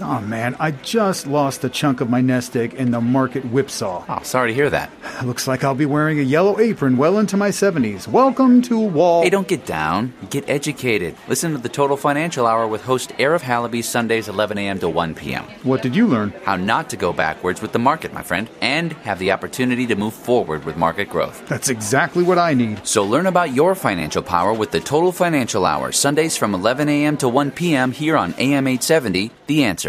Oh, man, I just lost a chunk of my nest egg in the market whipsaw. Oh, sorry to hear that. Looks like I'll be wearing a yellow apron well into my 70s. Welcome to Wall... Hey, don't get down. Get educated. Listen to The Total Financial Hour with host Arif Halaby, Sundays 11 a.m. to 1 p.m. What did you learn? How not to go backwards with the market, my friend, and have the opportunity to move forward with market growth. That's exactly what I need. So learn about your financial power with The Total Financial Hour, Sundays from 11 a.m. to 1 p.m. here on AM 870, The Answer.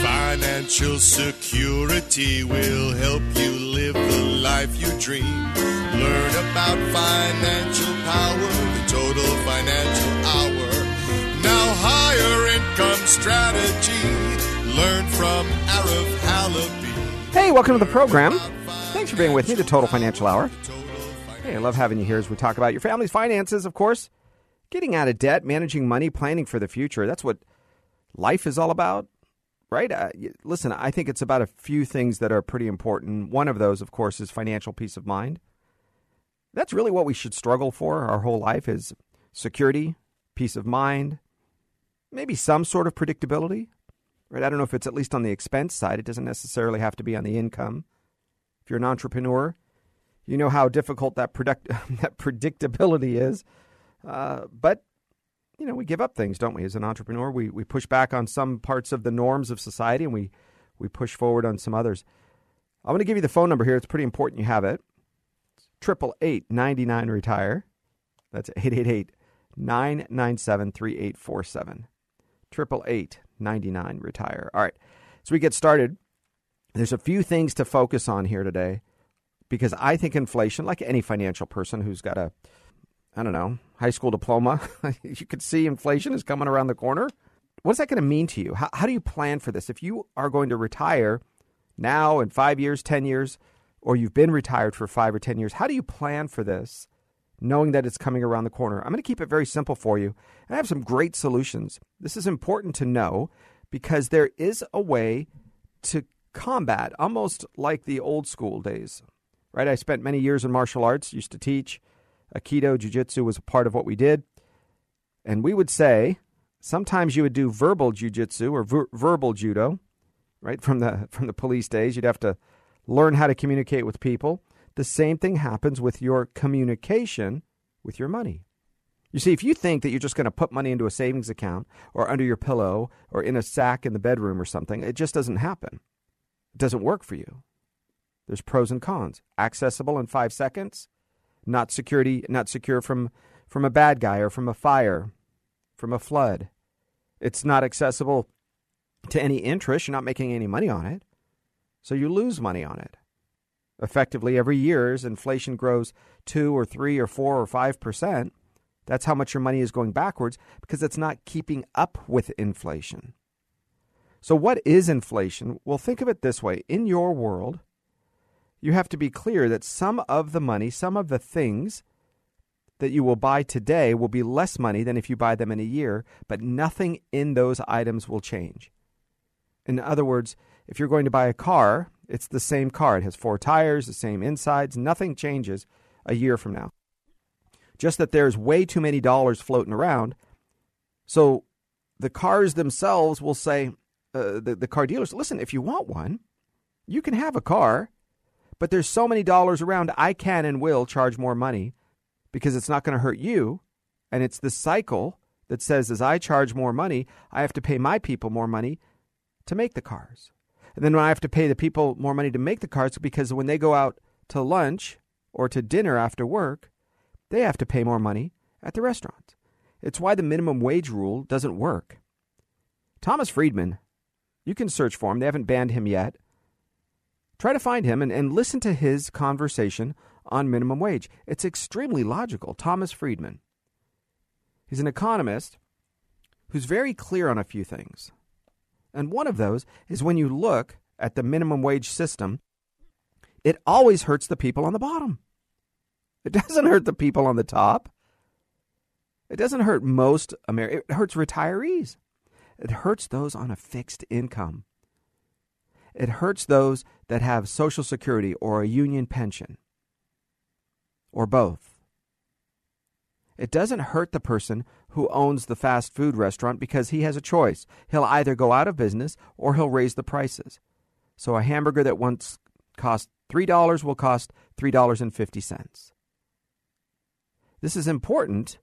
Financial security will help you live the life you dream. Learn about financial power, the total financial hour. Now higher income strategy. Learn from Arif Halaby. Hey, welcome to the program. Thanks for being with me, the Total Financial Hour. Hey, I love having you here as we talk about your family's finances, of course. Getting out of debt, managing money, planning for the future. That's what life is all about, right? Listen, I think it's about a few things that are pretty important. One of those, of course, is financial peace of mind. That's really what we should struggle for our whole life is security, peace of mind, maybe some sort of predictability, right? I don't know if it's at least on the expense side. It doesn't necessarily have to be on the income. If you're an entrepreneur, you know how difficult that predictability is. But, you know, we give up things, don't we? As an entrepreneur, we push back on some parts of the norms of society and we push forward on some others. I'm going to give you the phone number here. It's pretty important you have it. It's 888-99-RETIRE. That's 888-997-3847. 888-99-RETIRE. All right. So we get started. There's a few things to focus on here today because I think inflation, like any financial person who's got a high school diploma. You could see inflation is coming around the corner. What's that going to mean to you? How do you plan for this? If you are going to retire now in 5 years, 10 years, or you've been retired for 5 or 10 years, how do you plan for this knowing that it's coming around the corner? I'm going to keep it very simple for you. And I have some great solutions. This is important to know because there is a way to combat almost like the old school days, right? I spent many years in martial arts, used to teach. Aikido, jiu-jitsu was a part of what we did. And we would say, sometimes you would do verbal jiu-jitsu or verbal judo, right? From the police days, you'd have to learn how to communicate with people. The same thing happens with your communication with your money. You see, if you think that you're just going to put money into a savings account or under your pillow or in a sack in the bedroom or something, it just doesn't happen. It doesn't work for you. There's pros and cons. Accessible in 5 seconds. Not secure from a bad guy or from a fire, from a flood. It's not accessible to any interest. You're not making any money on it. So you lose money on it. Effectively, every year as inflation grows 2 or 3 or 4 or 5%, that's how much your money is going backwards because it's not keeping up with inflation. So what is inflation? Well, think of it this way. In your world, you have to be clear that some of the money, some of the things that you will buy today will be less money than if you buy them in a year, but nothing in those items will change. In other words, if you're going to buy a car, it's the same car. It has 4 tires, the same insides. Nothing changes a year from now. Just that there's way too many dollars floating around. So the cars themselves will say, the car dealers, listen, if you want one, you can have a car. But there's so many dollars around, I can and will charge more money because it's not going to hurt you. And it's the cycle that says as I charge more money, I have to pay my people more money to make the cars. And then when I have to pay the people more money to make the cars, because when they go out to lunch or to dinner after work, they have to pay more money at the restaurant. It's why the minimum wage rule doesn't work. Thomas Friedman, you can search for him. They haven't banned him yet. Try to find him and listen to his conversation on minimum wage. It's extremely logical. Thomas Friedman. He's an economist who's very clear on a few things. And one of those is when you look at the minimum wage system, it always hurts the people on the bottom. It doesn't hurt the people on the top. It doesn't hurt most Americans. It hurts retirees. It hurts those on a fixed income. It hurts those that have Social Security or a union pension or both. It doesn't hurt the person who owns the fast food restaurant because he has a choice. He'll either go out of business or he'll raise the prices. So a hamburger that once cost $3 will cost $3.50. This is important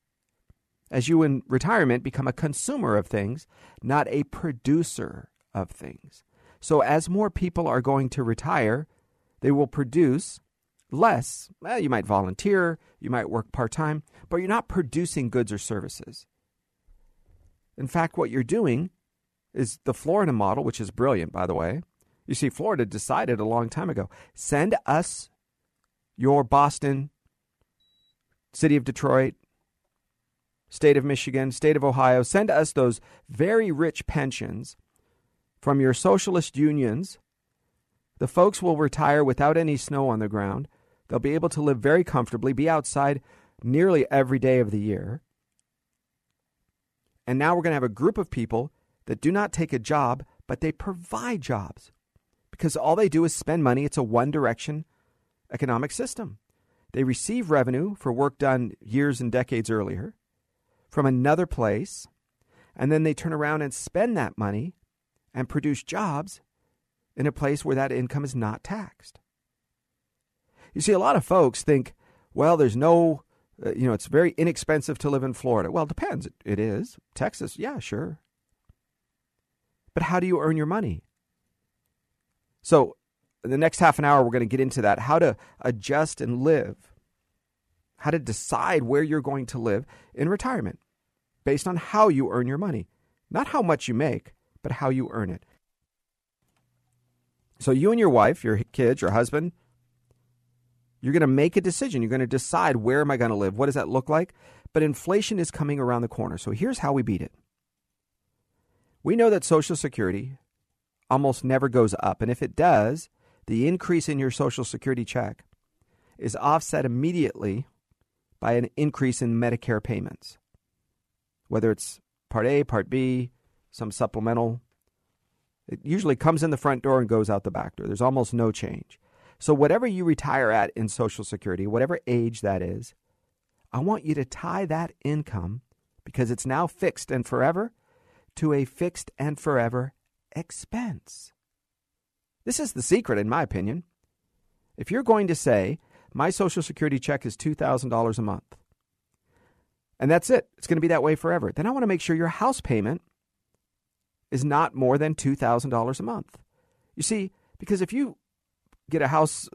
as you in retirement become a consumer of things, not a producer of things. So as more people are going to retire, they will produce less. Well, you might volunteer, you might work part-time, but you're not producing goods or services. In fact, what you're doing is the Florida model, which is brilliant, by the way. You see, Florida decided a long time ago, send us your Boston, city of Detroit, state of Michigan, state of Ohio, send us those very rich pensions from your socialist unions. The folks will retire without any snow on the ground. They'll be able to live very comfortably, be outside nearly every day of the year. And now we're going to have a group of people that do not take a job, but they provide jobs because all they do is spend money. It's a one-direction economic system. They receive revenue for work done years and decades earlier from another place, and then they turn around and spend that money and produce jobs in a place where that income is not taxed. You see, a lot of folks think, well, there's no, it's very inexpensive to live in Florida. Well, it depends. It is. Texas, yeah, sure. But how do you earn your money? So the next half an hour, we're going to get into that, how to adjust and live, how to decide where you're going to live in retirement based on how you earn your money, not how much you make, but how you earn it. So you and your wife, your kids, your husband, you're going to make a decision. You're going to decide, where am I going to live? What does that look like? But inflation is coming around the corner. So here's how we beat it. We know that Social Security almost never goes up. And if it does, the increase in your Social Security check is offset immediately by an increase in Medicare payments, whether it's Part A, Part B, some supplemental. It usually comes in the front door and goes out the back door. There's almost no change. So whatever you retire at in Social Security, whatever age that is, I want you to tie that income, because it's now fixed and forever, to a fixed and forever expense. This is the secret, in my opinion. If you're going to say, my Social Security check is $2,000 a month, and that's it, it's going to be that way forever, then I want to make sure your house payment is not more than $2,000 a month. You see, because if you get a house,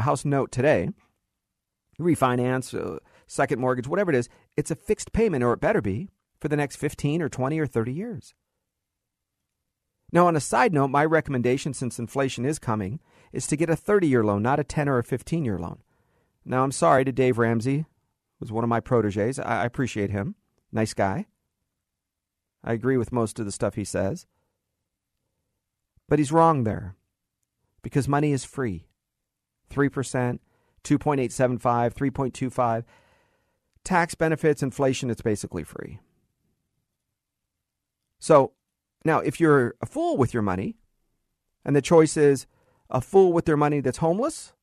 house note today, refinance, second mortgage, whatever it is, it's a fixed payment, or it better be, for the next 15 or 20 or 30 years. Now, on a side note, my recommendation, since inflation is coming, is to get a 30-year loan, not a 10 or a 15-year loan. Now, I'm sorry to Dave Ramsey, who's one of my proteges. I appreciate him. Nice guy. I agree with most of the stuff he says. But he's wrong there, because money is free. 3%, 2.875, 3.25. Tax benefits, inflation, it's basically free. So now if you're a fool with your money, and the choice is a fool with their money that's homeless,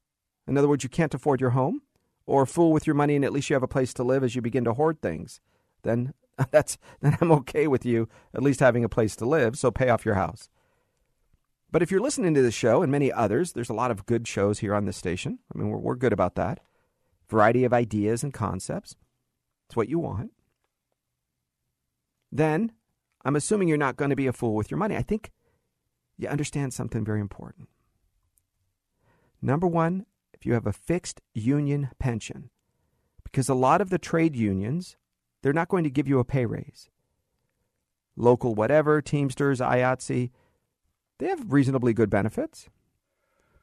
in other words, you can't afford your home, or a fool with your money and at least you have a place to live as you begin to hoard things, then I'm okay with you at least having a place to live, so pay off your house. But if you're listening to this show and many others, there's a lot of good shows here on this station. I mean, we're good about that. Variety of ideas and concepts. It's what you want. Then I'm assuming you're not going to be a fool with your money. I think you understand something very important. Number one, if you have a fixed union pension, because a lot of the trade unions, they're not going to give you a pay raise. Local whatever, Teamsters, IATSE, they have reasonably good benefits.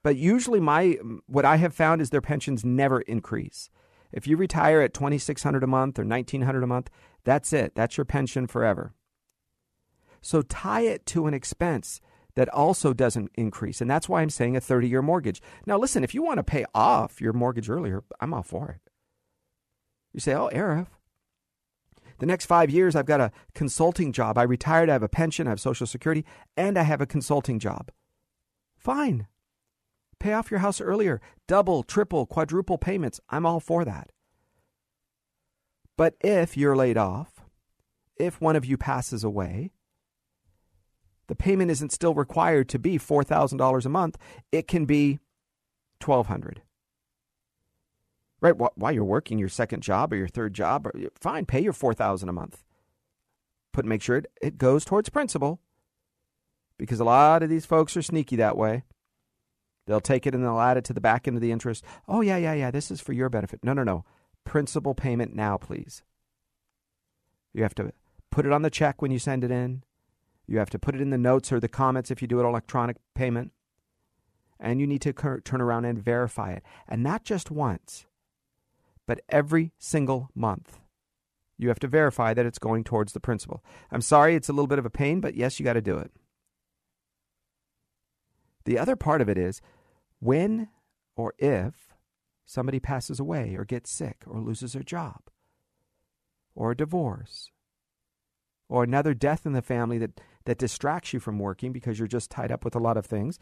But usually what I have found is their pensions never increase. If you retire at $2,600 a month or $1,900 a month, that's it. That's your pension forever. So tie it to an expense that also doesn't increase. And that's why I'm saying a 30-year mortgage. Now, listen, if you want to pay off your mortgage earlier, I'm all for it. You say, oh, Arif, the next 5 years, I've got a consulting job. I retired, I have a pension, I have Social Security, and I have a consulting job. Fine. Pay off your house earlier. Double, triple, quadruple payments. I'm all for that. But if you're laid off, if one of you passes away, the payment isn't still required to be $4,000 a month. It can be $1,200. Right? While you're working your second job or your third job, fine, pay your $4,000 a month. But make sure it goes towards principal, because a lot of these folks are sneaky that way. They'll take it and they'll add it to the back end of the interest. Oh, yeah, this is for your benefit. No. Principal payment now, please. You have to put it on the check when you send it in. You have to put it in the notes or the comments if you do an electronic payment. And you need to turn around and verify it. And not just once, but every single month. You have to verify that it's going towards the principal. I'm sorry, it's a little bit of a pain, but yes, you got to do it. The other part of it is when or if somebody passes away or gets sick or loses their job or a divorce or another death in the family that distracts you from working because you're just tied up with a lot of things,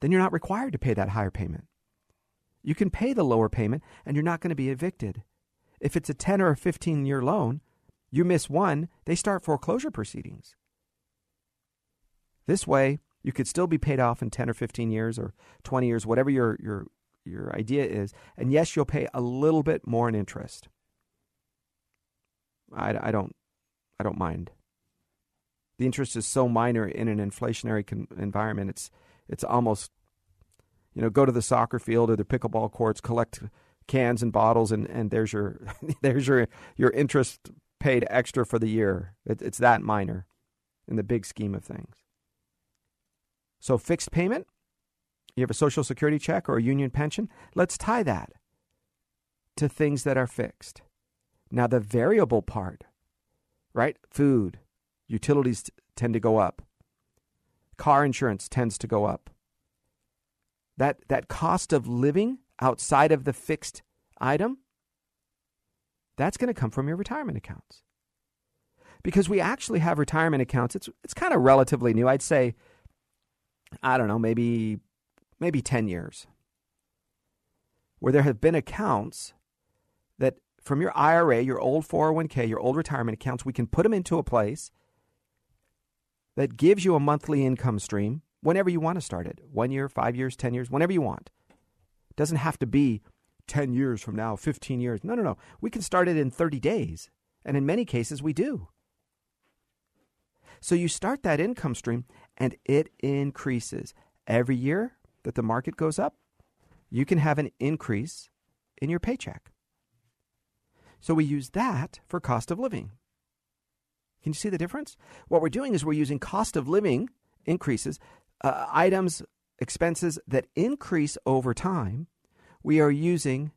then you're not required to pay that higher payment. You can pay the lower payment and you're not going to be evicted. If it's a 10 or a 15-year loan, you miss one, they start foreclosure proceedings. This way, you could still be paid off in 10 or 15 years or 20 years, whatever your idea is. And yes, you'll pay a little bit more in interest. I don't mind. The interest is so minor in an inflationary environment. It's almost, go to the soccer field or the pickleball courts, collect cans and bottles, and there's your there's your interest paid extra for the year. It's that minor in the big scheme of things. So fixed payment, you have a Social Security check or a union pension, let's tie that to things that are fixed. Now the variable part, right? Food, utilities tend to go up. Car insurance tends to go up. That cost of living outside of the fixed item, that's going to come from your retirement accounts. Because we actually have retirement accounts. It's kind of relatively new. I'd say, I don't know, maybe 10 years, where there have been accounts that from your IRA, your old 401k, your old retirement accounts, we can put them into a place that gives you a monthly income stream whenever you want to start it. 1 year, 5 years, 10 years, whenever you want. It doesn't have to be 10 years from now, 15 years. No. We can start it in 30 days. And in many cases, we do. So you start that income stream and it increases. Every year that the market goes up, you can have an increase in your paycheck. So we use that for cost of living. Can you see the difference? What we're doing is we're using cost of living increases, items, expenses that increase over time. We are using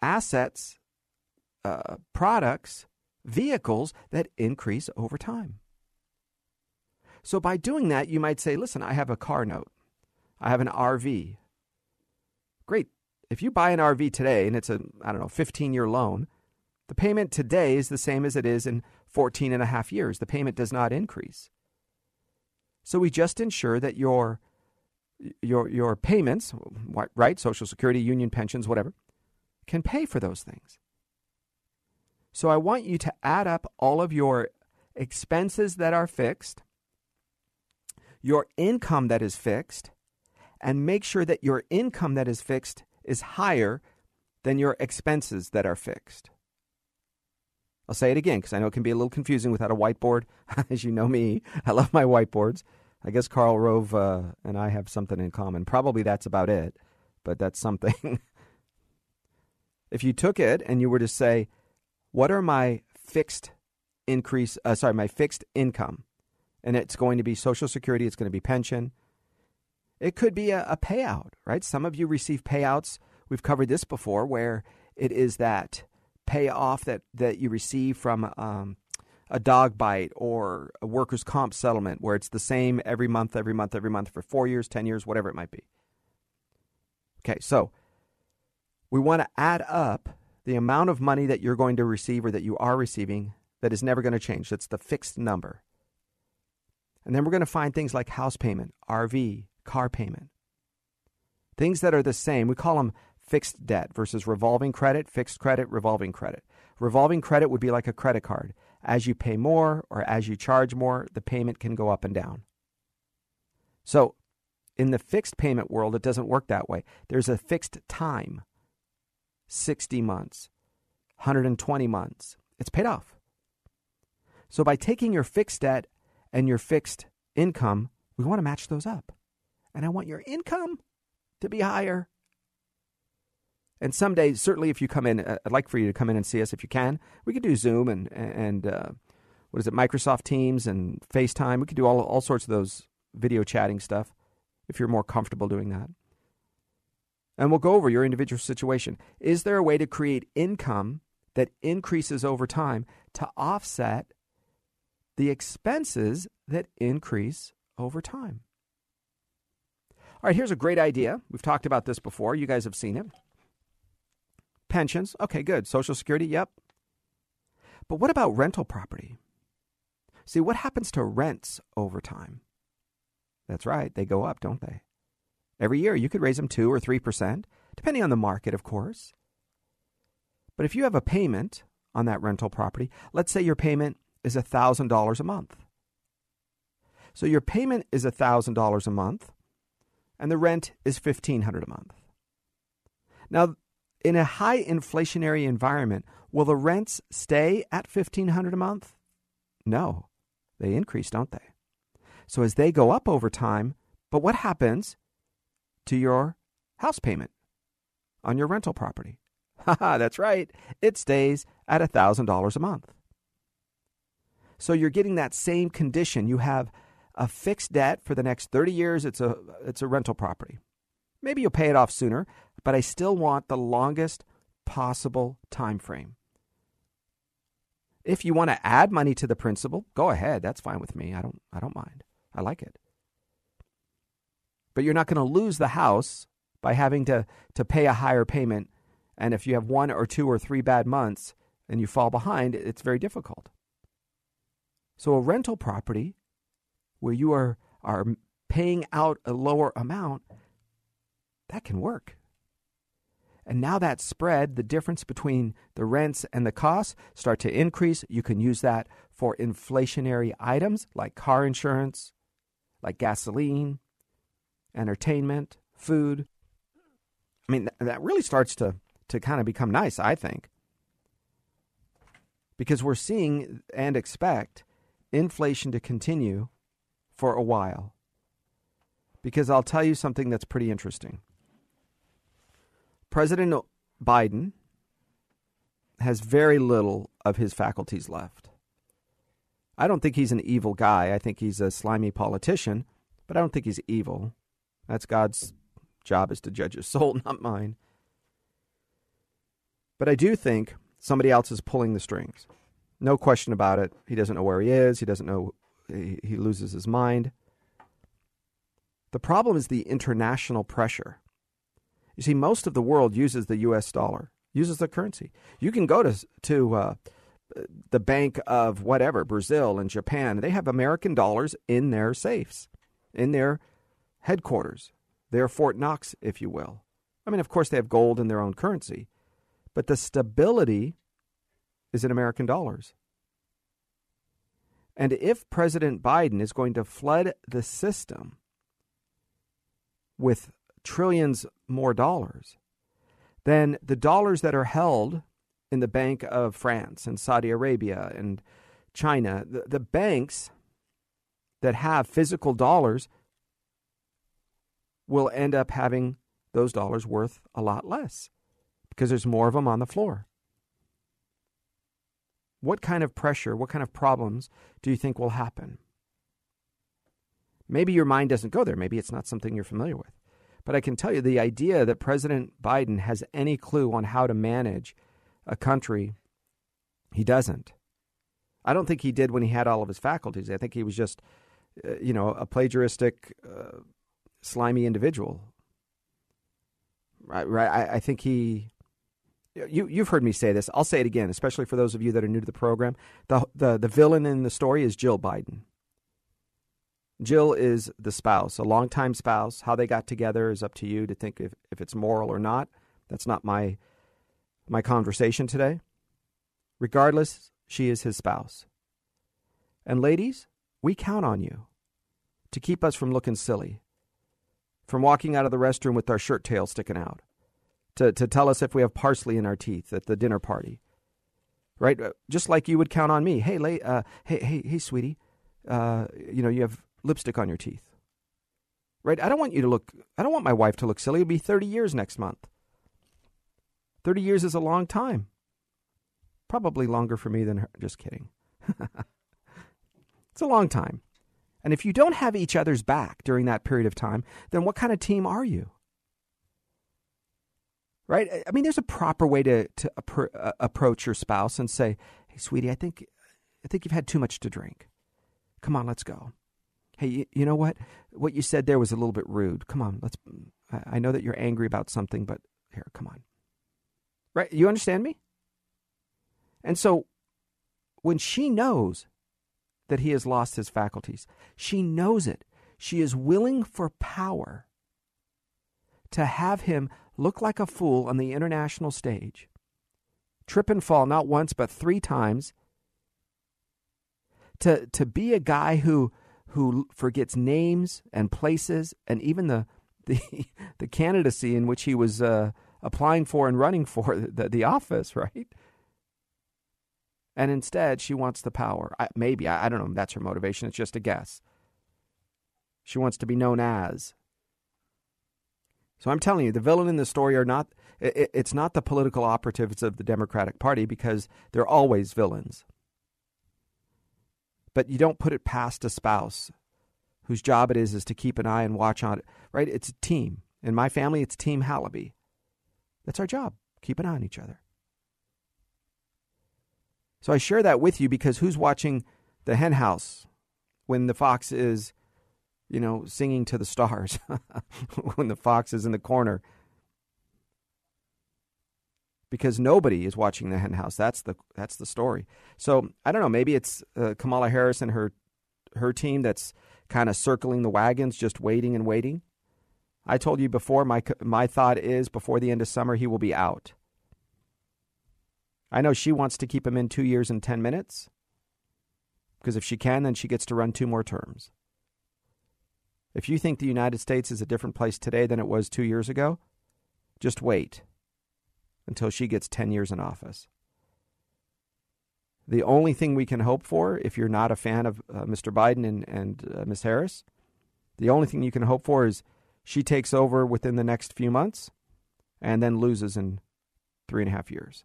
assets, products, vehicles that increase over time. So by doing that, you might say, listen, I have a car note. I have an RV. Great. If you buy an RV today and it's a, 15-year loan, the payment today is the same as it is in 14 and a half years. The payment does not increase. So we just ensure that your payments, right, Social Security, union pensions, whatever, can pay for those things. So I want you to add up all of your expenses that are fixed, your income that is fixed, and make sure that your income that is fixed is higher than your expenses that are fixed. I'll say it again because I know it can be a little confusing without a whiteboard. As you know me, I love my whiteboards. I guess Karl Rove and I have something in common. Probably that's about it, but that's something. If you took it and you were to say, what are my fixed income? And it's going to be Social Security. It's going to be pension. It could be a payout, right? Some of you receive payouts. We've covered this before where it is that payoff that you receive from a dog bite or a workers' comp settlement where it's the same every month for 4 years, 10 years, whatever it might be. Okay, so we want to add up the amount of money that you're going to receive or that you are receiving that is never going to change. That's the fixed number. And then we're going to find things like house payment, RV, car payment, things that are the same. We call them fixed debt versus revolving credit, fixed credit, revolving credit. Revolving credit would be like a credit card. As you pay more or as you charge more, the payment can go up and down. So in the fixed payment world, it doesn't work that way. There's a fixed time, 60 months, 120 months. It's paid off. So by taking your fixed debt and your fixed income, we want to match those up. And I want your income to be higher. And someday, certainly if you come in, I'd like for you to come in and see us if you can. We could do Zoom and Microsoft Teams and FaceTime. We could do all sorts of those video chatting stuff if you're more comfortable doing that. And we'll go over your individual situation. Is there a way to create income that increases over time to offset the expenses that increase over time? All right, here's a great idea. We've talked about this before. You guys have seen it. Pensions. Okay, good. Social Security. Yep. But what about rental property? See, what happens to rents over time? That's right. They go up, don't they? Every year, you could raise them 2 or 3%, depending on the market, of course. But if you have a payment on that rental property, let's say your payment is $1,000 a month. So your payment is $1,000 a month, and the rent is $1,500 a month. Now, in a high inflationary environment, will the rents stay at $1,500 a month? No, they increase, don't they? So as they go up over time, but what happens to your house payment on your rental property? Haha, that's right. It stays at $1,000 a month. So you're getting that same condition. You have a fixed debt for the next 30 years. It's a rental property. Maybe you'll pay it off sooner, but I still want the longest possible time frame. If you want to add money to the principal, go ahead. That's fine with me. I don't mind. I like it. But you're not going to lose the house by having to pay a higher payment. And if you have 1 or 2 or 3 bad months and you fall behind, it's very difficult. So a rental property where you are paying out a lower amount, that can work. And now that spread, the difference between the rents and the costs start to increase. You can use that for inflationary items like car insurance, like gasoline, entertainment, food. I mean, that really starts to kind of become nice, I think. Because we're seeing and expect inflation to continue for a while. Because I'll tell you something that's pretty interesting. President Biden has very little of his faculties left. I don't think he's an evil guy. I think he's a slimy politician, but I don't think he's evil. That's God's job, is to judge his soul, not mine. But I do think somebody else is pulling the strings. No question about it. He doesn't know where he is. He doesn't know. He loses his mind. The problem is the international pressure. You see, most of the world uses the U.S. dollar, uses the currency. You can go to the bank of whatever, Brazil and Japan. They have American dollars in their safes, in their headquarters, their Fort Knox, if you will. I mean, of course, they have gold in their own currency, but the stability is in American dollars. And if President Biden is going to flood the system with trillions more dollars, then the dollars that are held in the Bank of France and Saudi Arabia and China, the banks that have physical dollars will end up having those dollars worth a lot less because there's more of them on the floor. What kind of pressure, what kind of problems do you think will happen? Maybe your mind doesn't go there. Maybe it's not something you're familiar with. But I can tell you the idea that President Biden has any clue on how to manage a country, he doesn't. I don't think he did when he had all of his faculties. I think he was just, a plagiaristic, slimy individual. Right. I think he. You've heard me say this. I'll say it again, especially for those of you that are new to the program. The villain in the story is Jill Biden. Jill is the spouse, a longtime spouse. How they got together is up to you to think if it's moral or not. That's not my conversation today. Regardless, she is his spouse. And ladies, we count on you to keep us from looking silly, from walking out of the restroom with our shirt tail sticking out, to tell us if we have parsley in our teeth at the dinner party, right? Just like you would count on me. Hey, sweetie, you have lipstick on your teeth, right? I don't want my wife to look silly. It'll be 30 years next month. 30 years is a long time. Probably longer for me than her. Just kidding. It's a long time. And if you don't have each other's back during that period of time, then what kind of team are you? Right? I mean, there's a proper way to approach your spouse and say, "Hey, sweetie, I think you've had too much to drink. Come on, let's go. Hey, you know what? What you said there was a little bit rude. Come on, let's. I know that you're angry about something, but here, come on. Right? You understand me?" And so, when she knows that he has lost his faculties, she knows it. She is willing for power to have him look like a fool on the international stage, trip and fall not once but three times, to be a guy who forgets names and places and even the candidacy in which he was applying for and running for the office, right? And instead, she wants the power. Maybe, I don't know, that's her motivation. It's just a guess. She wants to be known as. So I'm telling you, the villain in the story are not, it's not the political operatives of the Democratic Party, because they're always villains. But you don't put it past a spouse whose job it is to keep an eye and watch on it, right? It's a team. In my family, it's Team Halaby. That's our job. Keep an eye on each other. So I share that with you because who's watching the hen house when the fox is singing to the stars, when the fox is in the corner? Because nobody is watching the hen house. That's the story. So I don't know. Maybe it's Kamala Harris and her team that's kind of circling the wagons, just waiting and waiting. I told you before, my thought is before the end of summer, he will be out. I know she wants to keep him in 2 years and 10 minutes. Because if she can, then she gets to run two more terms. If you think the United States is a different place today than it was 2 years ago, just wait until she gets 10 years in office. The only thing we can hope for, if you're not a fan of Mr. Biden and Ms. Harris, the only thing you can hope for is she takes over within the next few months and then loses in 3.5 years.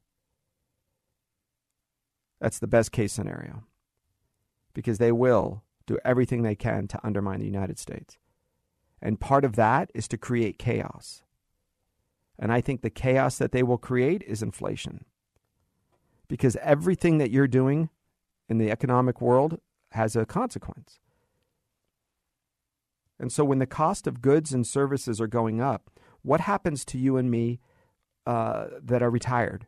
That's the best case scenario, because they will do everything they can to undermine the United States. And part of that is to create chaos. And I think the chaos that they will create is inflation. Because everything that you're doing in the economic world has a consequence. And so when the cost of goods and services are going up, what happens to you and me that are retired?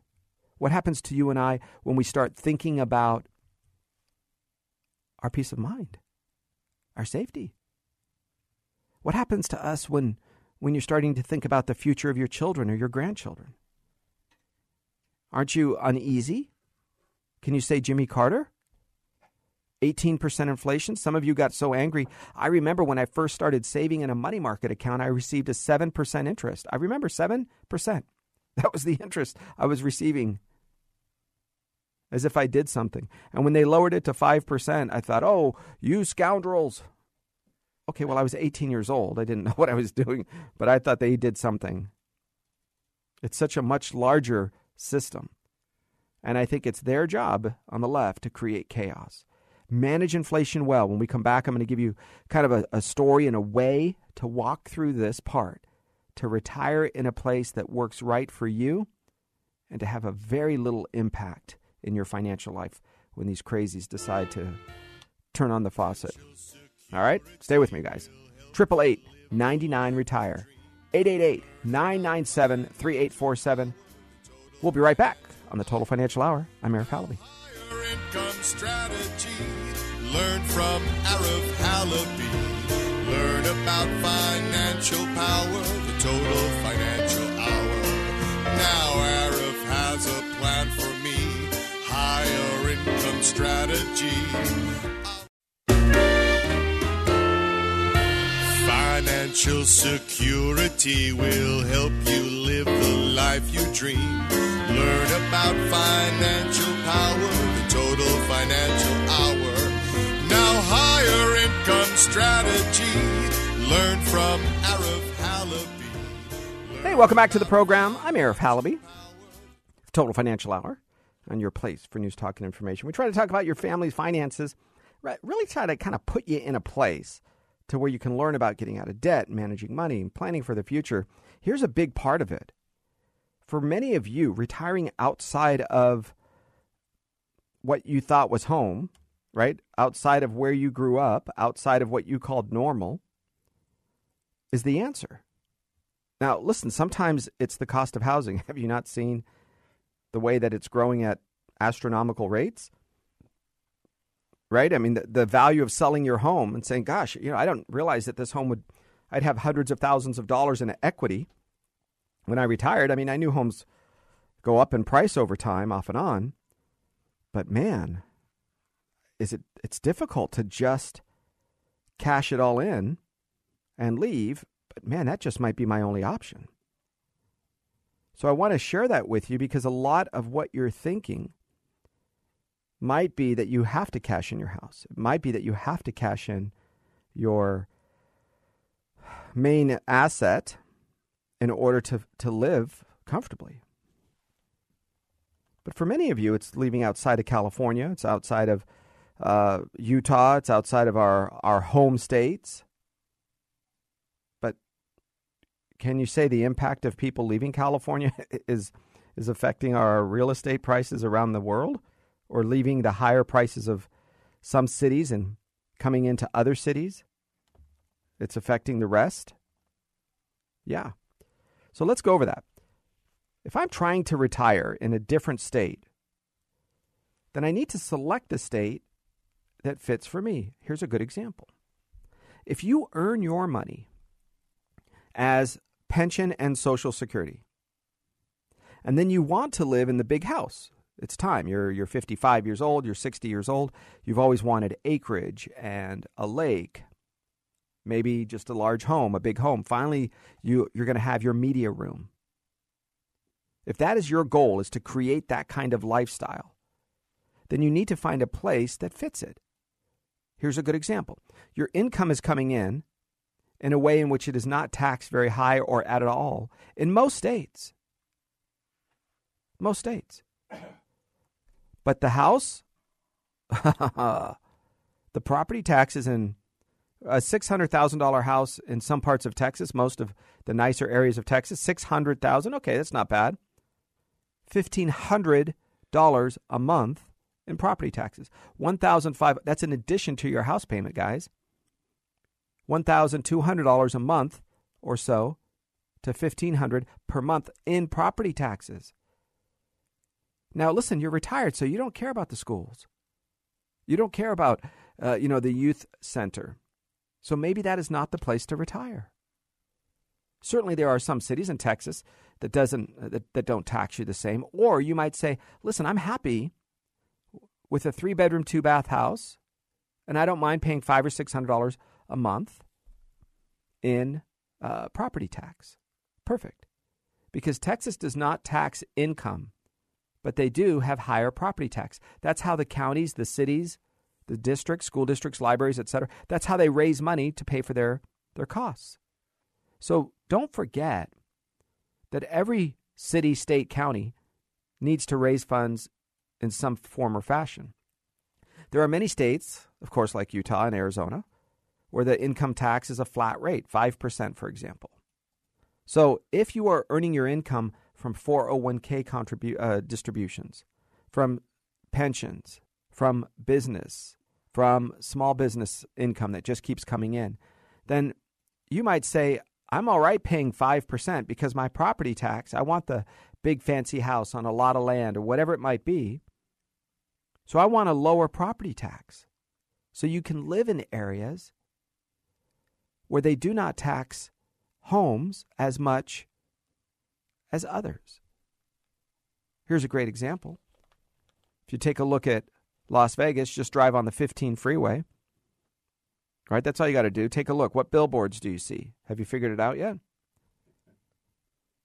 What happens to you and I when we start thinking about our peace of mind? Our safety. What happens to us when you're starting to think about the future of your children or your grandchildren? Aren't you uneasy? Can you say Jimmy Carter? 18% inflation. Some of you got so angry. I remember when I first started saving in a money market account, I received a 7% interest. I remember 7%. That was the interest I was receiving, as if I did something. And when they lowered it to 5%, I thought, oh, you scoundrels. Okay, well, I was 18 years old. I didn't know what I was doing, but I thought they did something. It's such a much larger system. And I think it's their job on the left to create chaos. Manage inflation well. When we come back, I'm going to give you kind of a story and a way to walk through this part, to retire in a place that works right for you and to have a very little impact in your financial life when these crazies decide to turn on the faucet. All right? Stay with me, guys. 888-99-RETIRE. 888-997-3847. We'll be right back on the Total Financial Hour. I'm Arif Halaby. Higher income strategy. Learn from Arif Halaby. Learn about financial power. The Total Financial Hour. Now Arif has a plan for me. Higher income strategy. Financial security will help you live the life you dream. Learn about financial power, the Total Financial Hour. Now higher income strategy. Learn from Arif Halaby. Hey, welcome back to the program. I'm Arif Halaby. Total Financial Hour on your place for news, talk, and information. We try to talk about your family's finances, really try to kind of put you in a place to where you can learn about getting out of debt, managing money, and planning for the future. Here's a big part of it. For many of you, retiring outside of what you thought was home, right? Outside of where you grew up, outside of what you called normal, is the answer. Now, listen, sometimes it's the cost of housing. Have you not seen the way that it's growing at astronomical rates? Right? I mean, the value of selling your home and saying, gosh, you know, I don't realize that this home would, I'd have hundreds of thousands of dollars in equity when I retired. I mean, I knew homes go up in price over time, off and on. But man, it's difficult to just cash it all in and leave. But man, that just might be my only option. So I want to share that with you because a lot of what you're thinking might be that you have to cash in your house. It might be that you have to cash in your main asset in order to live comfortably. But for many of you, it's leaving outside of California. It's outside of Utah. It's outside of our home states. But can you say the impact of people leaving California is affecting our real estate prices around the world? Or leaving the higher prices of some cities and coming into other cities? It's affecting the rest? Yeah. So let's go over that. If I'm trying to retire in a different state, then I need to select the state that fits for me. Here's a good example. If you earn your money as pension and Social Security, and then you want to live in the big house, it's time. You're 55 years old. You're 60 years old. You've always wanted acreage and a lake, maybe just a large home, a big home. Finally, you're going to have your media room. If that is your goal, is to create that kind of lifestyle, then you need to find a place that fits it. Here's a good example. Your income is coming in a way in which it is not taxed very high or at all in most states. Most states. But the house, the property taxes in a $600,000 house in some parts of Texas, most of the nicer areas of Texas, $600,000. Okay, that's not bad. $1,500 a month in property taxes. $1,500. That's in addition to your house payment, guys. $1,200 a month or so to $1,500 per month in property taxes. Now, listen, you're retired, so you don't care about the schools. You don't care about, the youth center. So maybe that is not the place to retire. Certainly there are some cities in Texas that don't tax you the same. Or you might say, listen, I'm happy with a 3-bedroom, 2-bath house, and I don't mind paying $500 or $600 a month in property tax. Perfect. Because Texas does not tax income. But they do have higher property tax. That's how the counties, the cities, the districts, school districts, libraries, et cetera, that's how they raise money to pay for their costs. So don't forget that every city, state, county needs to raise funds in some form or fashion. There are many states, of course, like Utah and Arizona, where the income tax is a flat rate, 5%, for example. So if you are earning your income from 401k distributions, from pensions, from business, from small business income that just keeps coming in, then you might say, I'm all right paying 5% because my property tax, I want the big fancy house on a lot of land or whatever it might be. So I want a lower property tax. So you can live in areas where they do not tax homes as much as others. Here's a great example. If you take a look at Las Vegas, just drive on the 15 freeway. Right? That's all you got to do. Take a look. What billboards do you see? Have you figured it out yet?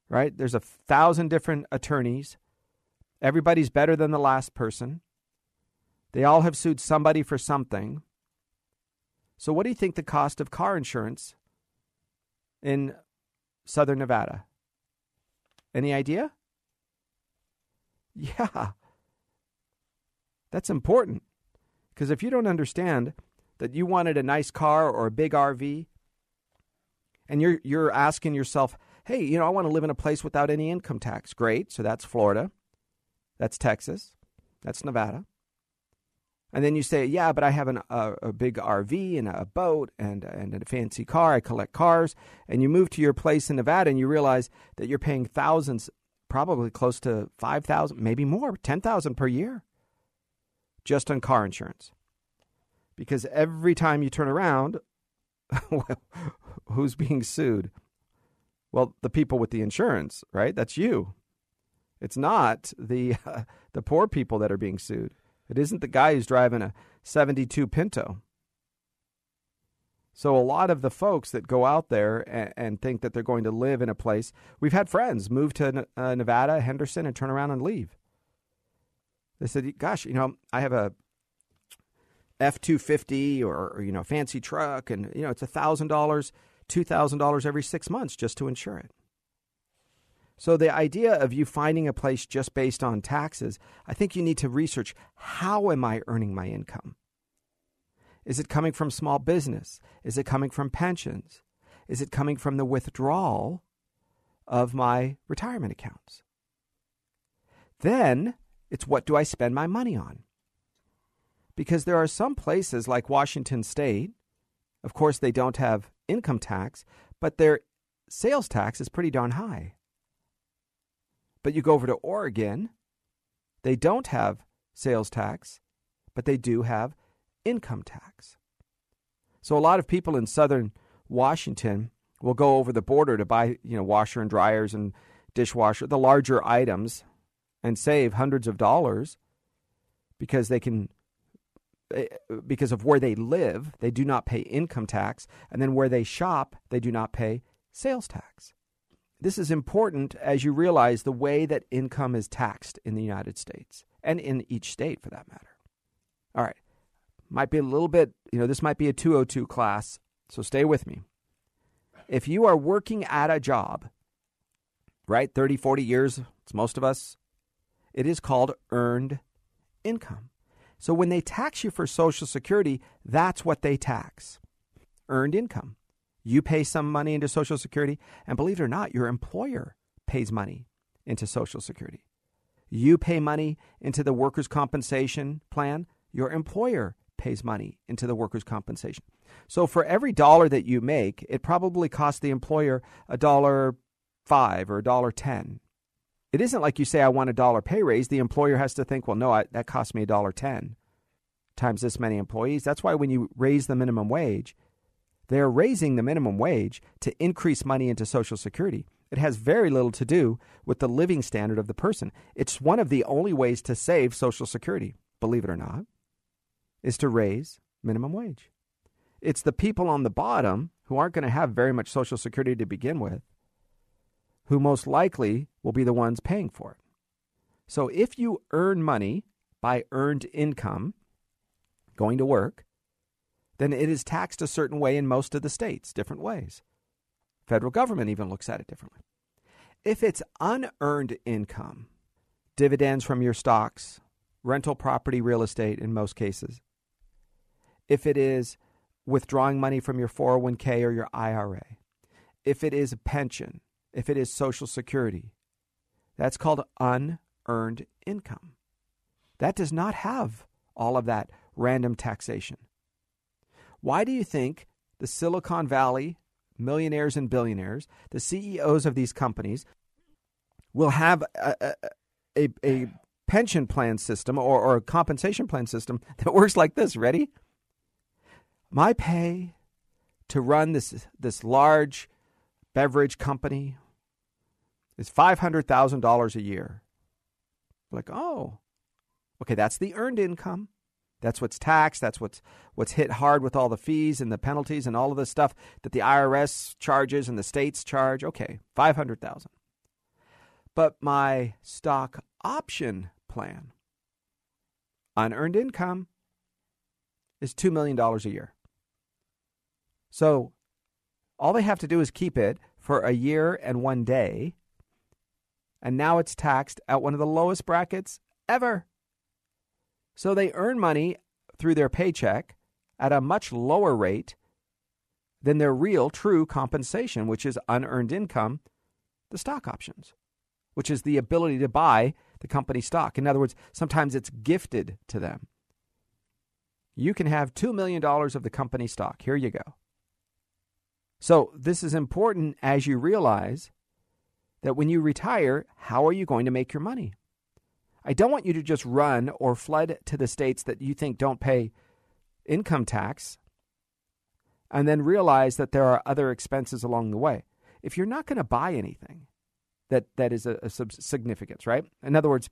Right? There's 1,000 different attorneys. Everybody's better than the last person. They all have sued somebody for something. So what do you think the cost of car insurance in Southern Nevada? Any idea? Yeah. That's important. Because if you don't understand that you wanted a nice car or a big RV, and you're asking yourself, hey, you know, I want to live in a place without any income tax. Great. So that's Florida. That's Texas. That's Nevada. And then you say, yeah, but I have a big RV and a boat and a fancy car. I collect cars. And you move to your place in Nevada and you realize that you're paying thousands, probably close to $5,000, maybe more, $10,000 per year just on car insurance. Because every time you turn around, well, who's being sued? Well, the people with the insurance, right? That's you. It's not the poor people that are being sued. It isn't the guy who's driving a 72 Pinto. So a lot of the folks that go out there and think that they're going to live in a place, we've had friends move to Nevada, Henderson, and turn around and leave. They said, gosh, you know, I have a F-250 or, you know, fancy truck, and, you know, it's $1,000, $2,000 every 6 months just to insure it. So the idea of you finding a place just based on taxes, I think you need to research, how am I earning my income? Is it coming from small business? Is it coming from pensions? Is it coming from the withdrawal of my retirement accounts? Then it's, what do I spend my money on? Because there are some places like Washington State, of course they don't have income tax, but their sales tax is pretty darn high. But you go over to Oregon, they don't have sales tax, but they do have income tax. So a lot of people in southern Washington will go over the border to buy, you know, washer and dryers and dishwasher, the larger items, and save hundreds of dollars because they can, because of where they live, they do not pay income tax, and then where they shop, they do not pay sales tax. This is important as you realize the way that income is taxed in the United States and in each state for that matter. All right. Might be a little bit, you know, this might be a 202 class, so stay with me. If you are working at a job, right, 30, 40 years, it's most of us, it is called earned income. So when they tax you for Social Security, that's what they tax, earned income. You pay some money into Social Security, and believe it or not, your employer pays money into Social Security. You pay money into the workers' compensation plan, your employer pays money into the workers' compensation. So for every dollar that you make, it probably costs the employer $1.05 or $1.10. It isn't like you say, I want $1 pay raise. The employer has to think, well, no, that cost me $1.10 times this many employees. That's why when you raise the minimum wage, they're raising the minimum wage to increase money into Social Security. It has very little to do with the living standard of the person. It's one of the only ways to save Social Security, believe it or not, is to raise minimum wage. It's the people on the bottom who aren't going to have very much Social Security to begin with who most likely will be the ones paying for it. So if you earn money by earned income, going to work, then it is taxed a certain way in most of the states, different ways. Federal government even looks at it differently. If it's unearned income, dividends from your stocks, rental property, real estate in most cases, if it is withdrawing money from your 401k or your IRA, if it is a pension, if it is Social Security, that's called unearned income. That does not have all of that random taxation. Why do you think the Silicon Valley millionaires and billionaires, the CEOs of these companies, will have a pension plan system or a compensation plan system that works like this? Ready? My pay to run this large beverage company is $500,000 a year. Like, oh, okay, that's the earned income. That's what's taxed. That's what's hit hard with all the fees and the penalties and all of the stuff that the IRS charges and the states charge. Okay, $500,000. But my stock option plan on earned income is $2 million a year. So all they have to do is keep it for a year and one day, and now it's taxed at one of the lowest brackets ever. So they earn money through their paycheck at a much lower rate than their real true compensation, which is unearned income, the stock options, which is the ability to buy the company stock. In other words, sometimes it's gifted to them. You can have $2 million of the company stock. Here you go. So this is important as you realize that when you retire, how are you going to make your money? I don't want you to just run or flood to the states that you think don't pay income tax and then realize that there are other expenses along the way. If you're not going to buy anything that is of significance, right? In other words,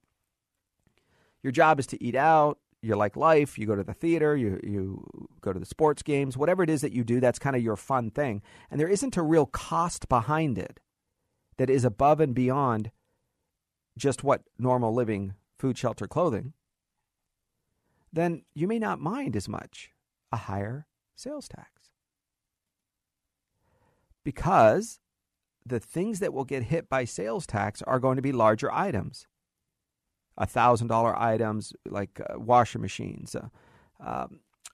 your job is to eat out, you like life, you go to the theater, you go to the sports games, whatever it is that you do, that's kind of your fun thing. And there isn't a real cost behind it that is above and beyond just what normal living, food, shelter, clothing, then you may not mind as much a higher sales tax. Because the things that will get hit by sales tax are going to be larger items. $1,000 items like washer machines,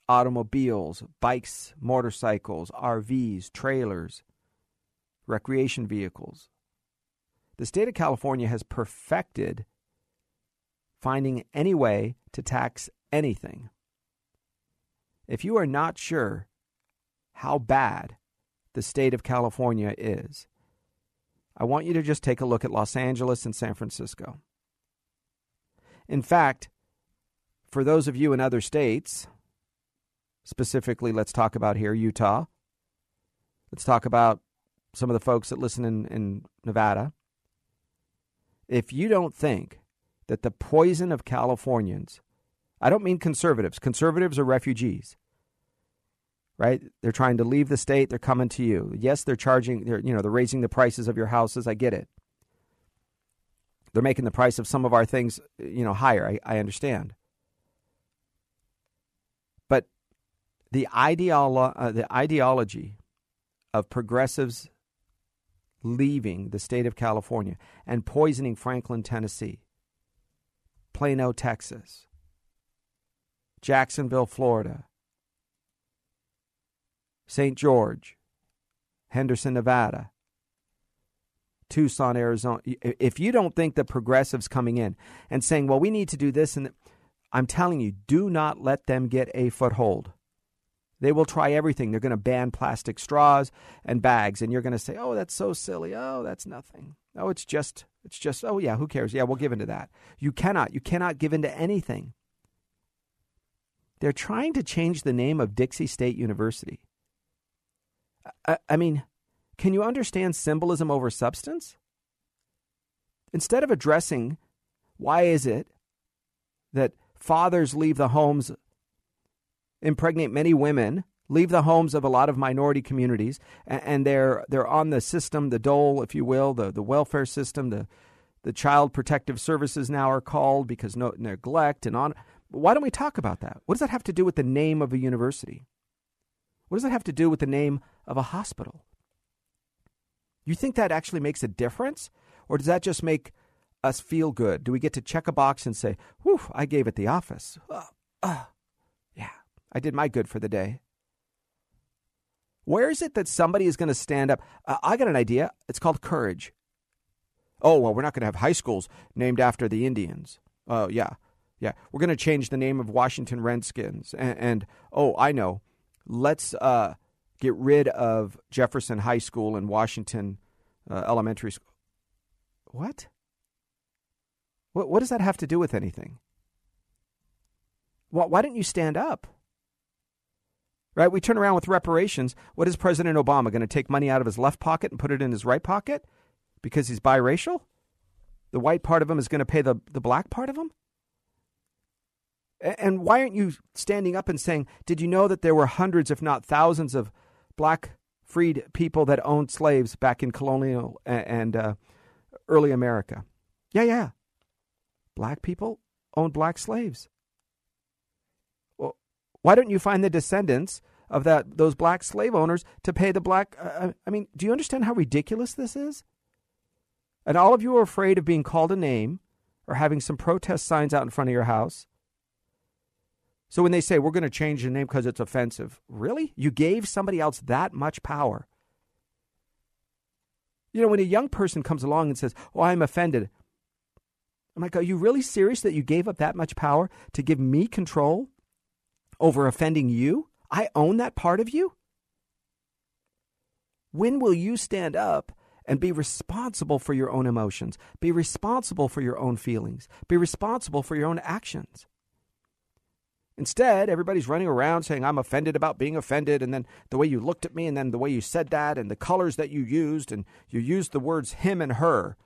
automobiles, bikes, motorcycles, RVs, trailers, recreation vehicles. The state of California has perfected finding any way to tax anything. If you are not sure how bad the state of California is, I want you to just take a look at Los Angeles and San Francisco. In fact, for those of you in other states, specifically, let's talk about here, Utah. Let's talk about some of the folks that listen in Nevada. If you don't think that the poison of Californians, I don't mean conservatives. Conservatives are refugees, right? They're trying to leave the state. They're coming to you. Yes, they're raising the prices of your houses. I get it. They're making the price of some of our things, higher. I understand. But the ideology of progressives leaving the state of California and poisoning Franklin, Tennessee, Plano, Texas, Jacksonville, Florida, St. George, Henderson, Nevada, Tucson, Arizona. If you don't think the progressives coming in and saying, well, we need to do this, and I'm telling you, do not let them get a foothold. They will try everything. They're going to ban plastic straws and bags, and you're going to say, oh, that's so silly. Oh, that's nothing. Oh, it's just, oh, yeah, who cares? Yeah, we'll give in to that. You cannot give in to anything. They're trying to change the name of Dixie State University. I mean, can you understand symbolism over substance? Instead of addressing why is it that fathers leave the homes, impregnate many women, leave the homes of a lot of minority communities, and they're on the system, the dole, if you will, the welfare system, the child protective services now are called because no neglect and on. Why don't we talk about that? What does that have to do with the name of a university? What does that have to do with the name of a hospital? You think that actually makes a difference? Or does that just make us feel good? Do we get to check a box and say, whew, I gave it the office. I did my good for the day. Where is it that somebody is going to stand up? I got an idea. It's called courage. Oh, well, we're not going to have high schools named after the Indians. Oh, yeah. Yeah, we're going to change the name of Washington Redskins. And oh, I know. Let's get rid of Jefferson High School and Washington Elementary School. What does that have to do with anything? Why didn't you stand up? Right? We turn around with reparations. What is President Obama going to take money out of his left pocket and put it in his right pocket because he's biracial? The white part of him is going to pay the black part of him? And why aren't you standing up and saying, did you know that there were hundreds, if not thousands, of black freed people that owned slaves back in colonial and early America? Yeah. Black people owned black slaves. Well, why don't you find the descendants of those black slave owners to pay the black? Do you understand how ridiculous this is? And all of you are afraid of being called a name or having some protest signs out in front of your house. So when they say, we're going to change the name because it's offensive, really? You gave somebody else that much power? You know, when a young person comes along and says, oh, I'm offended. I'm like, are you really serious that you gave up that much power to give me control over offending you? I own that part of you? When will you stand up and be responsible for your own emotions? Be responsible for your own feelings? Be responsible for your own actions? Instead, everybody's running around saying, I'm offended about being offended, and then the way you looked at me, and then the way you said that, and the colors that you used, and you used the words him and her,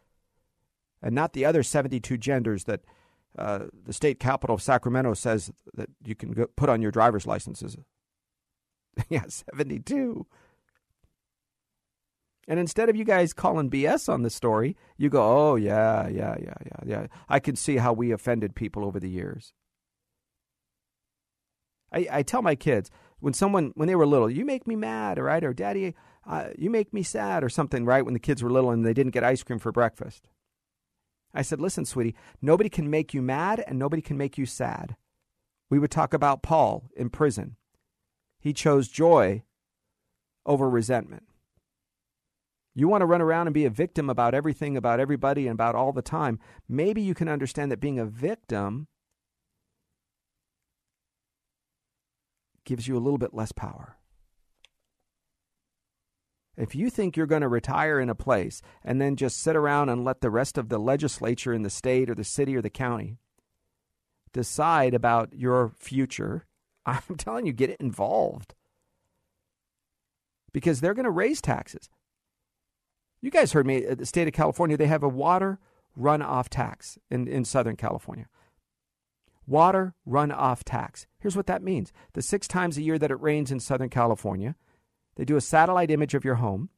and not the other 72 genders that the state capital of Sacramento says that you can put on your driver's licenses. Yeah, 72. And instead of you guys calling BS on the story, you go, oh, yeah. I can see how we offended people over the years. I tell my kids when they were little, you make me mad, right? Or daddy, you make me sad or something, right? When the kids were little and they didn't get ice cream for breakfast. I said, listen, sweetie, nobody can make you mad and nobody can make you sad. We would talk about Paul in prison. He chose joy over resentment. You want to run around and be a victim about everything, about everybody, and about all the time. Maybe you can understand that being a victim gives you a little bit less power. If you think you're going to retire in a place and then just sit around and let the rest of the legislature in the state or the city or the county decide about your future, I'm telling you, get involved. Because they're going to raise taxes. You guys heard me, the state of California, they have a water runoff tax in Southern California. Water runoff tax. Here's what that means. The 6 times a year that it rains in Southern California, they do a satellite image of your home.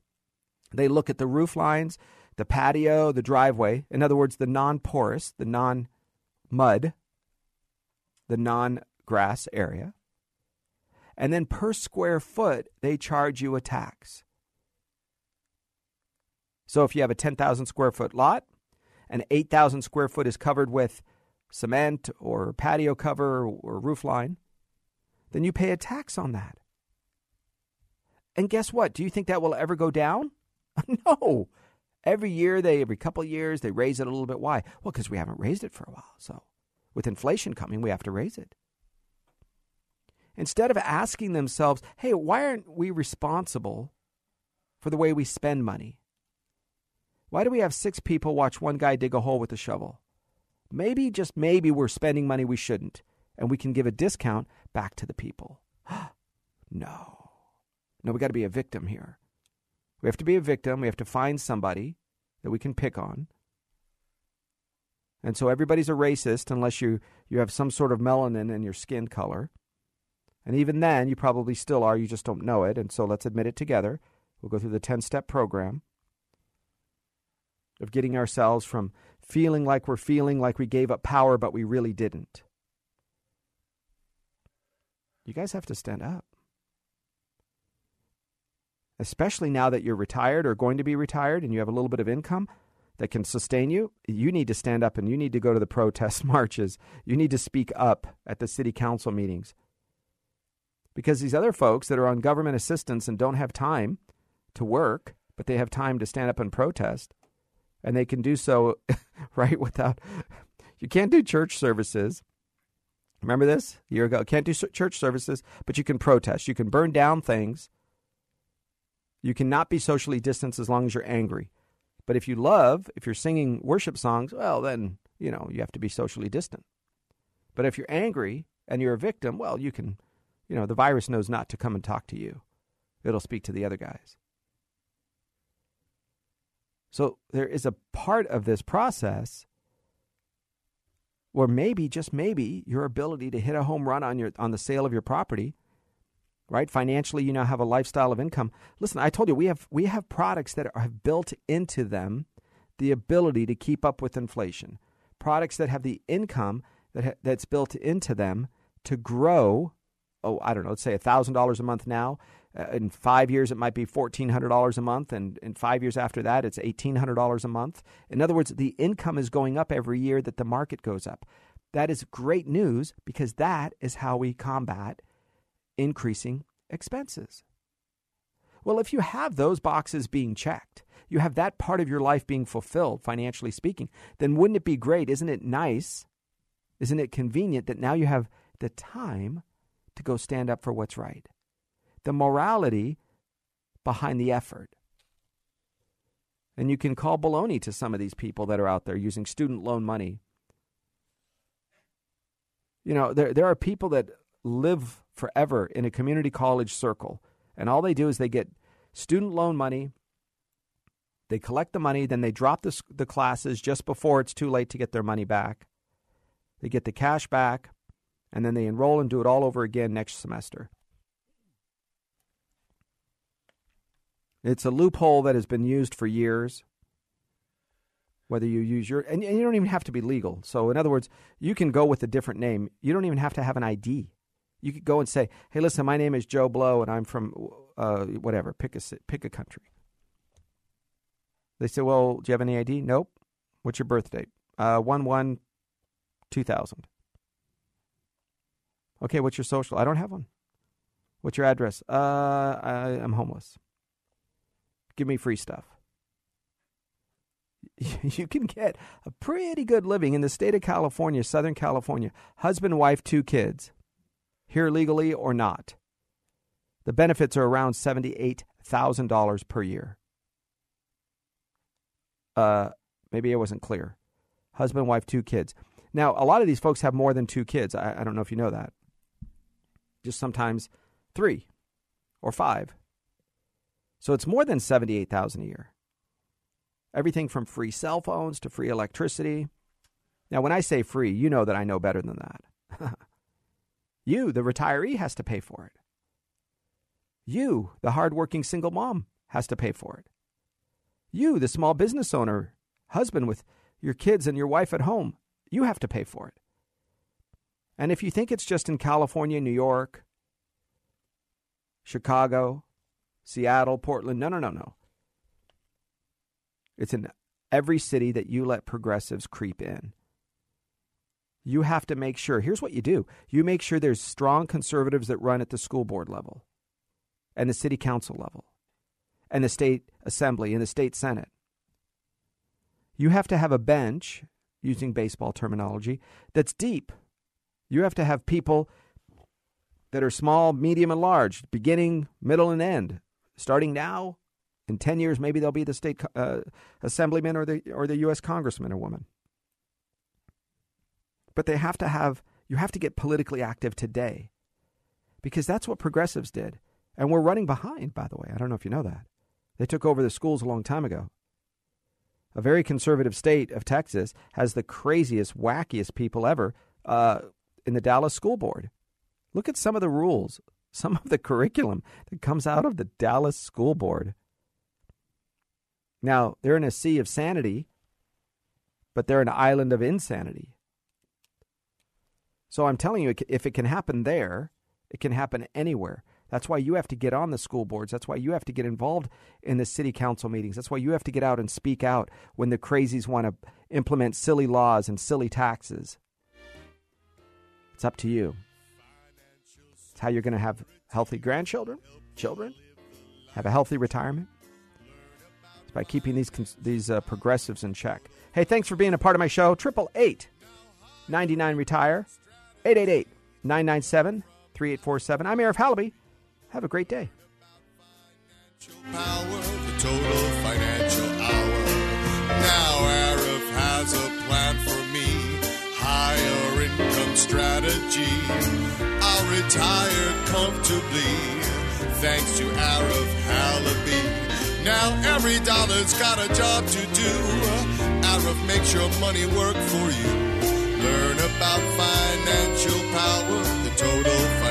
They look at the roof lines, the patio, the driveway. In other words, the non-porous, the non-mud, the non-grass area. And then per square foot, they charge you a tax. So if you have a 10,000 square foot lot and 8,000 square foot is covered with cement or patio cover or roof line, then you pay a tax on that. And guess what? Do you think that will ever go down? No. Every couple of years, they raise it a little bit. Why? Well, because we haven't raised it for a while. So with inflation coming, we have to raise it. Instead of asking themselves, hey, why aren't we responsible for the way we spend money? Why do we have 6 people watch one guy dig a hole with a shovel? Maybe, just maybe, we're spending money we shouldn't, and we can give a discount back to the people. No, we got to be a victim here. We have to be a victim. We have to find somebody that we can pick on. And so everybody's a racist unless you have some sort of melanin in your skin color. And even then, you probably still are. You just don't know it. And so let's admit it together. We'll go through the 10-step program of getting ourselves from feeling like we gave up power, but we really didn't. You guys have to stand up. Especially now that you're retired or going to be retired and you have a little bit of income that can sustain you, you need to stand up and you need to go to the protest marches. You need to speak up at the city council meetings. Because these other folks that are on government assistance and don't have time to work, but they have time to stand up and protest, and they can do so, right, without, you can't do church services. Remember this? A year ago. Can't do church services, but you can protest. You can burn down things. You cannot be socially distanced as long as you're angry. But if you love, if you're singing worship songs, well, then, you know, you have to be socially distant. But if you're angry and you're a victim, well, you can, you know, the virus knows not to come and talk to you. It'll speak to the other guys. So there is a part of this process where maybe, just maybe, your ability to hit a home run on the sale of your property, right? Financially, you now have a lifestyle of income. Listen, I told you, we have products that have built into them the ability to keep up with inflation. Products that have the income that's built into them to grow, oh, I don't know, let's say $1,000 a month now. In 5 years, it might be $1,400 a month. And in 5 years after that, it's $1,800 a month. In other words, the income is going up every year that the market goes up. That is great news because that is how we combat increasing expenses. Well, if you have those boxes being checked, you have that part of your life being fulfilled, financially speaking, then wouldn't it be great? Isn't it nice? Isn't it convenient that now you have the time to go stand up for what's right? The morality behind the effort. And you can call baloney to some of these people that are out there using student loan money. You know, there are people that live forever in a community college circle, and all they do is they get student loan money, they collect the money, then they drop the classes just before it's too late to get their money back. They get the cash back, and then they enroll and do it all over again next semester. It's a loophole that has been used for years, whether you use your... And you don't even have to be legal. So in other words, you can go with a different name. You don't even have to have an ID. You could go and say, hey, listen, my name is Joe Blow, and I'm from whatever. Pick a country. They say, well, do you have any ID? Nope. What's your birth date? 1/1/2000. Okay, what's your social? I don't have one. What's your address? I'm homeless. Give me free stuff. You can get a pretty good living in the state of California, Southern California. Husband, wife, 2 kids, here legally or not. The benefits are around $78,000 per year. Maybe I wasn't clear. Husband, wife, 2 kids. Now, a lot of these folks have more than 2 kids. I don't know if you know that. Just sometimes 3 or 5. So it's more than $78,000 a year. Everything from free cell phones to free electricity. Now, when I say free, you know that I know better than that. You, the retiree, has to pay for it. You, the hardworking single mom, has to pay for it. You, the small business owner, husband with your kids and your wife at home, you have to pay for it. And if you think it's just in California, New York, Chicago, Seattle, Portland. No. It's in every city that you let progressives creep in. You have to make sure. Here's what you do. You make sure there's strong conservatives that run at the school board level and the city council level and the state assembly and the state senate. You have to have a bench, using baseball terminology, that's deep. You have to have people that are small, medium, and large, beginning, middle, and end. Starting now, in 10 years, maybe they'll be the state assemblyman or the U.S. congressman or woman. But they have to have, you have to get politically active today because that's what progressives did. And we're running behind, by the way. I don't know if you know that. They took over the schools a long time ago. A very conservative state of Texas has the craziest, wackiest people ever in the Dallas School Board. Look at some of the rules, some of the curriculum that comes out of the Dallas School Board. Now, they're in a sea of sanity, but they're an island of insanity. So I'm telling you, if it can happen there, it can happen anywhere. That's why you have to get on the school boards. That's why you have to get involved in the city council meetings. That's why you have to get out and speak out when the crazies want to implement silly laws and silly taxes. It's up to you. It's how you're going to have healthy grandchildren, children, have a healthy retirement. It's by keeping these progressives in check. Hey, thanks for being a part of my show. 888-99-RETIRE, 997-3847. I'm Arif Halaby. Have a great day. Power, the total financial hour. Now Arif has a plan for me. Higher income strategy. I'll retire comfortably thanks to Arif Halaby. Now every dollar's got a job to do. Arif makes your money work for you. Learn about financial power, the total financial hour.